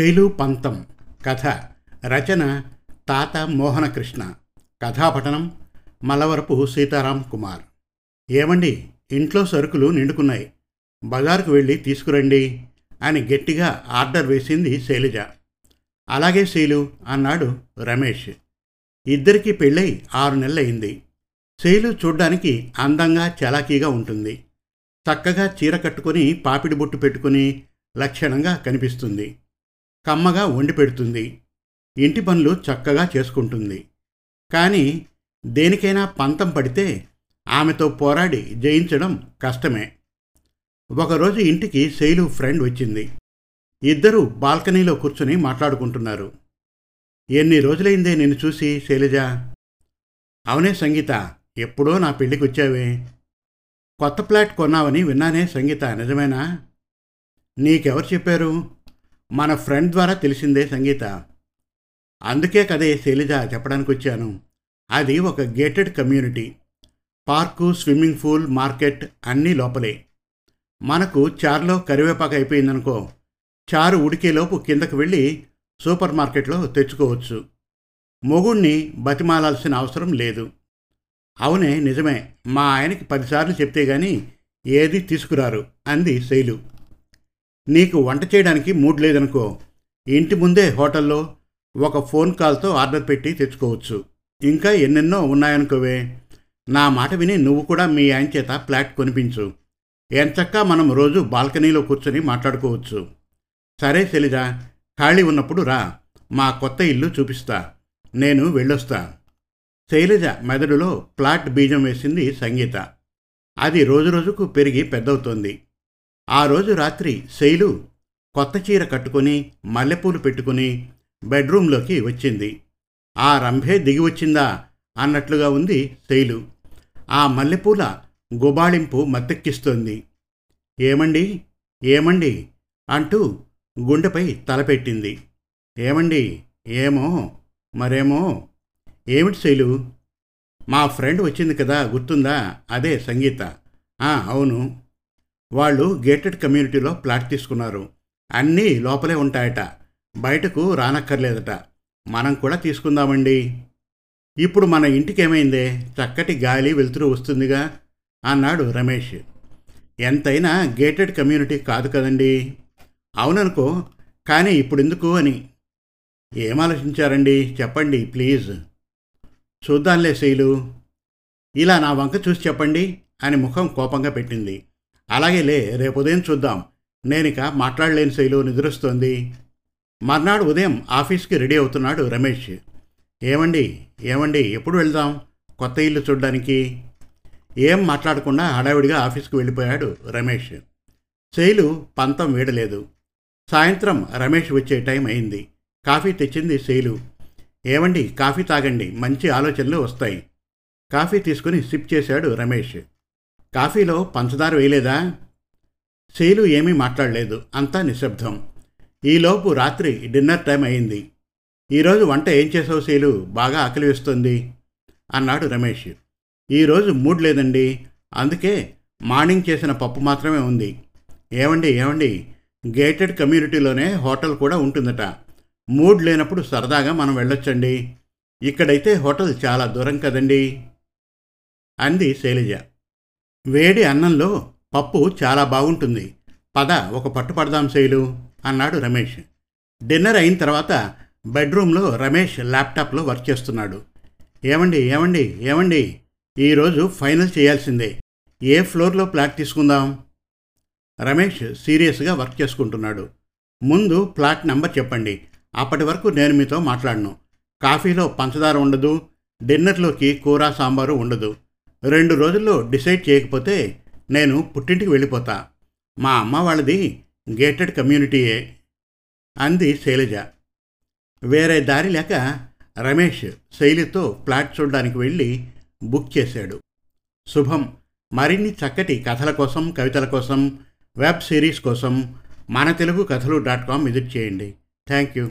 శైలు పంతం. కథ రచన తాత మోహనకృష్ణ. కథాపఠనం మల్లవరపు సీతారాం కుమార్. ఏమండి, ఇంట్లో సరుకులు నిండుకున్నాయి, బజారుకు వెళ్ళి తీసుకురండి అని గట్టిగా ఆర్డర్ వేసింది శైలజ. అలాగే శైలు అన్నాడు రమేష్. ఇద్దరికీ పెళ్ళై 6 నెలలయింది. శైలు చూడ్డానికి అందంగా చలాకీగా ఉంటుంది. చక్కగా చీర కట్టుకుని పాపిడి బొట్టు పెట్టుకుని లక్షణంగా కనిపిస్తుంది. కమ్మగా వండి పెడుతుంది. ఇంటి పనులు చక్కగా చేసుకుంటుంది. కానీ దేనికైనా పంతం పడితే ఆమెతో పోరాడి జయించడం కష్టమే. ఒకరోజు ఇంటికి శైలు ఫ్రెండ్ వచ్చింది. ఇద్దరూ బాల్కనీలో కూర్చుని మాట్లాడుకుంటున్నారు. ఎన్ని రోజులైందే నిన్ను చూసి శైలజ. అవునే సంగీత, ఎప్పుడో నా పెళ్ళికి వచ్చావే. కొత్త ఫ్లాట్ కొన్నావని విన్నానే సంగీత, నిజమేనా? నీకెవరు చెప్పారు? మన ఫ్రెండ్ ద్వారా తెలిసిందే సంగీత. అందుకే కదే శైలజ చెప్పడానికి వచ్చాను. అది ఒక gated community. Park, swimming pool, market అన్నీ లోపలే. మనకు చారులో కరివేపాకు అయిపోయిందనుకో, చారు ఉడికేలోపు కిందకు వెళ్ళి సూపర్ మార్కెట్లో తెచ్చుకోవచ్చు. మొగుణ్ణి బతిమాలాల్సిన అవసరం లేదు. అవునే నిజమే, మా ఆయనకి 10 సార్లు చెప్తే గానీ ఏది తీసుకురారు అంది శైలు. నీకు వంట చేయడానికి మూడ్ లేదనుకో, ఇంటి ముందే హోటల్లో ఒక ఫోన్ కాల్తో ఆర్డర్ పెట్టి తెచ్చుకోవచ్చు. ఇంకా ఎన్నెన్నో ఉన్నాయనుకోవే. నా మాట విని నువ్వు కూడా మీ ఆయన చేత ఫ్లాట్ కొనిపించు. ఎంచక్కా మనం రోజు బాల్కనీలో కూర్చొని మాట్లాడుకోవచ్చు. సరే శైలజ, ఖాళీ ఉన్నప్పుడు రా, మా కొత్త ఇల్లు చూపిస్తా. నేను వెళ్ళొస్తా. శైలజ మెదడులో ఫ్లాట్ బీజం వేసింది సంగీత. అది రోజురోజుకు పెరిగి పెద్దవుతోంది. ఆ రోజు రాత్రి శైలు కొత్త చీర కట్టుకుని మల్లెపూలు పెట్టుకుని బెడ్రూంలోకి వచ్చింది. ఆ రంభే దిగివచ్చిందా అన్నట్లుగా ఉంది శైలు. ఆ మల్లెపూల గుబాళింపు మత్తెక్కిస్తోంది. ఏమండి ఏమండి అంటూ గుండెపై తలపెట్టింది. ఏమండి? ఏమో మరేమో. ఏమిటి శైలు? మా ఫ్రెండ్ వచ్చింది కదా, గుర్తుందా? అదే సంగీత. అవును, వాళ్ళు గేటెడ్ కమ్యూనిటీలో ఫ్లాట్ తీసుకున్నారు. అన్నీ లోపలే ఉంటాయట, బయటకు రానక్కర్లేదట. మనం కూడా తీసుకుందామండి. ఇప్పుడు మన ఇంటికేమైందే, చక్కటి గాలి వెలుతురు వస్తుందిగా అన్నాడు రమేష్. ఎంతైనా గేటెడ్ కమ్యూనిటీ కాదు కదండి. అవుననుకో, కానీ ఇప్పుడెందుకు అని. ఏమాలోచించారండి చెప్పండి ప్లీజ్. చూద్దాంలే శైలు, ఇలా నా వంక చూసి చెప్పండి అని ముఖం కోపంగా పెట్టింది. అలాగేలే, రేపు ఉదయం చూద్దాం. నేనిక మాట్లాడలేని శైలు, నిద్రొస్తోంది. మర్నాడు ఉదయం ఆఫీస్కి రెడీ అవుతున్నాడు రమేష్. ఏమండి ఏమండి, ఎప్పుడు వెళ్దాం కొత్త ఇల్లు చూడ్డానికి? ఏం మాట్లాడకుండా హడావిడిగా ఆఫీస్కి వెళ్ళిపోయాడు రమేష్. శైలు పంతం వీడలేదు. సాయంత్రం రమేష్ వచ్చే టైం అయింది. కాఫీ తెచ్చింది శైలు. ఏమండి కాఫీ తాగండి, మంచి ఆలోచనలు వస్తాయి. కాఫీ తీసుకుని సిప్ చేశాడు రమేష్. కాఫీలో పంచదార వేయలేదా? శైలు ఏమీ మాట్లాడలేదు. అంతా నిశ్శబ్దం. ఈలోపు రాత్రి డిన్నర్ టైం అయింది. ఈరోజు వంట ఏం చేసావు శైలు? బాగా ఆకలి వేస్తుంది అన్నాడు రమేష్. ఈరోజు మూడ్ లేదండి, అందుకే మార్నింగ్ చేసిన పప్పు మాత్రమే ఉంది. ఏమండి ఏమండి, గేటెడ్ కమ్యూనిటీలోనే హోటల్ కూడా ఉంటుందట. మూడ్ లేనప్పుడు సరదాగా మనం వెళ్ళొచ్చండి. ఇక్కడైతే హోటల్ చాలా దూరం కదండి అంది శైలజ. వేడి అన్నంలో పప్పు చాలా బాగుంటుంది, పద ఒక పట్టు పడదాం శైలు అన్నాడు రమేష్. డిన్నర్ అయిన తర్వాత బెడ్రూమ్లో రమేష్ ల్యాప్టాప్లో వర్క్ చేస్తున్నాడు. ఏమండి ఏమండి ఏమండి, ఈరోజు ఫైనల్ చేయాల్సిందే. ఏ ఫ్లోర్లో ఫ్లాట్ తీసుకుందాం? రమేష్ సీరియస్గా వర్క్ చేసుకుంటున్నాడు. ముందు ఫ్లాట్ నెంబర్ చెప్పండి, అప్పటి వరకు నేను మీతో మాట్లాడను. కాఫీలో పంచదార ఉండదు, డిన్నర్లోకి కూర సాంబారు ఉండదు. 2 రోజుల్లో డిసైడ్ చేయకపోతే నేను పుట్టింటికి వెళ్ళిపోతా. మా అమ్మ వాళ్ళది గేటెడ్ కమ్యూనిటీయే అంది శైలజ. వేరే దారి లేక రమేష్ శైలితో ఫ్లాట్ చూడడానికి వెళ్ళి బుక్ చేశాడు. శుభం. మరిన్ని చక్కటి కథల కోసం, కవితల కోసం, వెబ్ సిరీస్ కోసం manatelugukathalu.com విజిట్ చేయండి. Thank you.